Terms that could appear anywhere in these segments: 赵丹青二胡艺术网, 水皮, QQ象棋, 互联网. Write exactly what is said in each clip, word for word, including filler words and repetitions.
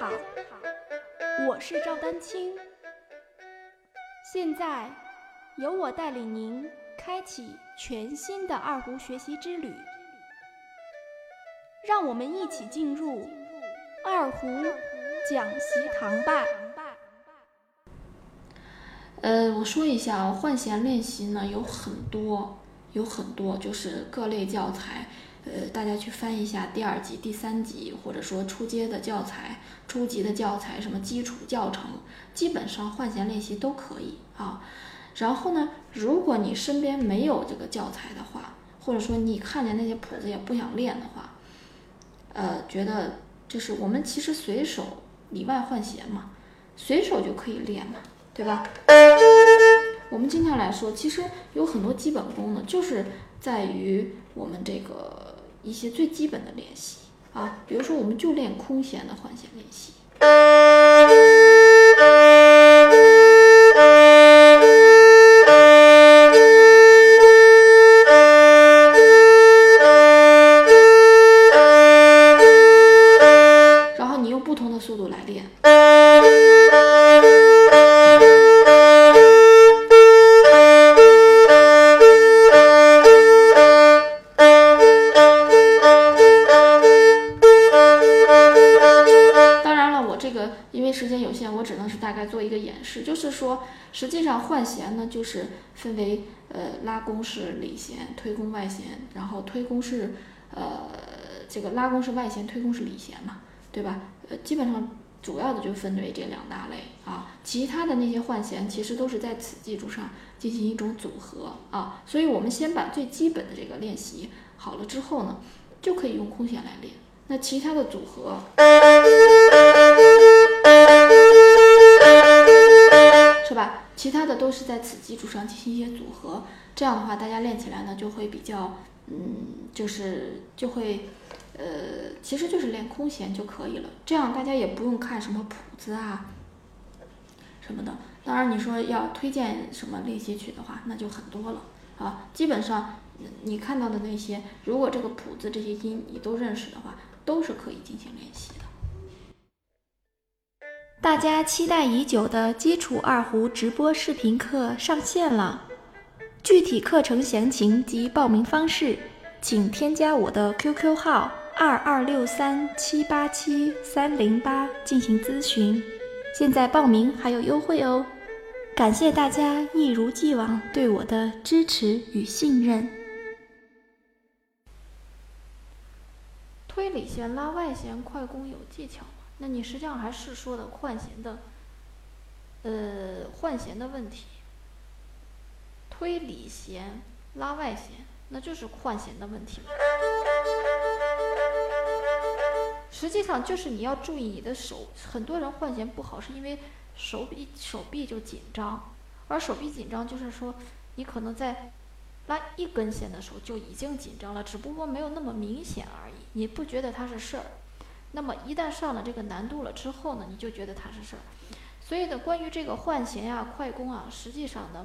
好，我是赵丹青。现在由我带领您开启全新的二胡学习之旅，让我们一起进入二胡讲习堂吧。呃，我说一下，换弦练习呢有很多，有很多，就是各类教材。呃，大家去翻一下第二集、第三集，或者说初阶的教材、初级的教材，什么基础教程，基本上换弦练习都可以啊。然后呢，如果你身边没有这个教材的话，或者说你看见那些谱子也不想练的话，呃，觉得就是我们其实随手里外换弦嘛，随手就可以练嘛，对吧？我们经常来说，其实有很多基本功呢，就是在于我们这个一些最基本的练习啊，比如说我们就练空弦的换弦练习，然后你用不同的速度来练。就是说实际上换弦呢就是分为呃拉弓是里弦，推弓外弦，然后推弓是呃这个拉弓是外弦，推弓是里弦嘛，对吧？呃基本上主要的就分为这两大类啊，其他的那些换弦其实都是在此基础上进行一种组合啊。所以我们先把最基本的这个练习好了之后呢，就可以用空弦来练，那其他的组合是吧？其他的都是在此基础上进行一些组合，这样的话大家练起来呢就会比较，嗯，就是就会，呃，其实就是练空弦就可以了。这样大家也不用看什么谱子啊什么的。当然，你说要推荐什么练习曲的话，那就很多了啊。基本上你看到的那些，如果这个谱子这些音你都认识的话，都是可以进行练习的。大家期待已久的基础二胡直播视频课上线了，具体课程详情及报名方式，请添加我的 Q Q 号二二六三七八七三零八进行咨询，现在报名还有优惠哦！感谢大家一如既往对我的支持与信任。推理弦、拉外弦、快弓有技巧。那你实际上还是说的换弦的，呃，换弦的问题。推里弦、拉外弦，那就是换弦的问题。实际上就是你要注意你的手，很多人换弦不好是因为手臂手臂就紧张，而手臂紧张就是说你可能在拉一根弦的时候就已经紧张了，只不过没有那么明显而已，你不觉得它是事儿。那么一旦上了这个难度了之后呢，你就觉得它是事儿。所以呢，关于这个换弦啊、快弓啊，实际上呢，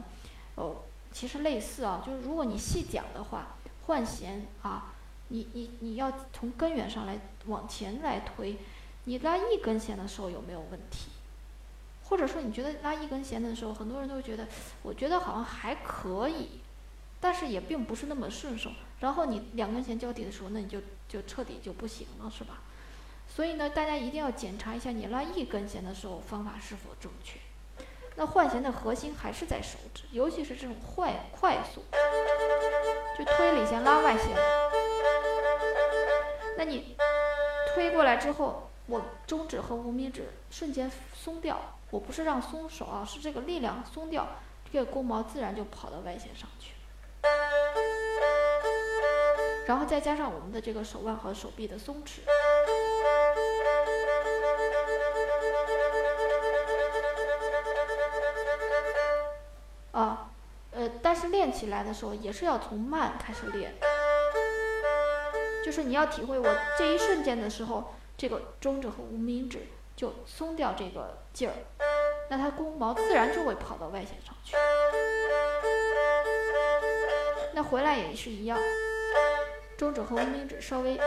哦，其实类似啊，就是如果你细讲的话，换弦啊，你你你要从根源上来往前来推，你拉一根弦的时候有没有问题？或者说你觉得拉一根弦的时候，很多人都觉得，我觉得好像还可以，但是也并不是那么顺手。然后你两根弦交替的时候，那你就就彻底就不行了，是吧？所以呢，大家一定要检查一下你拉一根弦的时候方法是否正确。那换弦的核心还是在手指，尤其是这种快快速，就推里弦拉外弦。那你推过来之后，我中指和无名指瞬间松掉，我不是让松手啊，是这个力量松掉，这个弓毛自然就跑到外弦上去。然后再加上我们的这个手腕和手臂的松弛。啊，呃，但是练起来的时候也是要从慢开始练，就是你要体会我这一瞬间的时候，这个中指和无名指就松掉这个劲儿，那它弓毛自然就会跑到外弦上去。那回来也是一样，中指和无名指稍微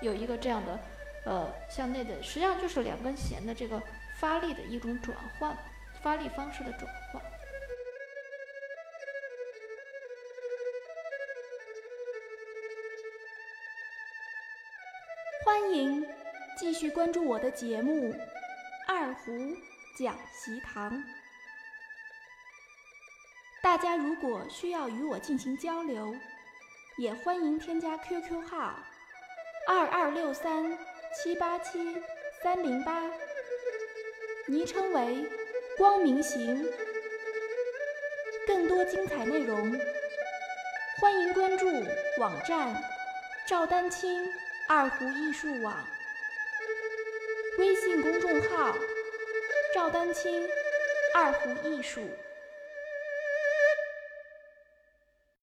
有一个这样的呃向内的，实际上就是两根弦的这个发力的一种转换，发力方式的转换。欢迎继续关注我的节目《二胡讲习堂》。大家如果需要与我进行交流，也欢迎添加 Q Q 号二二六三七八七三零八，昵称为“光明行”。更多精彩内容，欢迎关注网站赵丹青二胡艺术网，微信公众号赵丹青二胡艺术。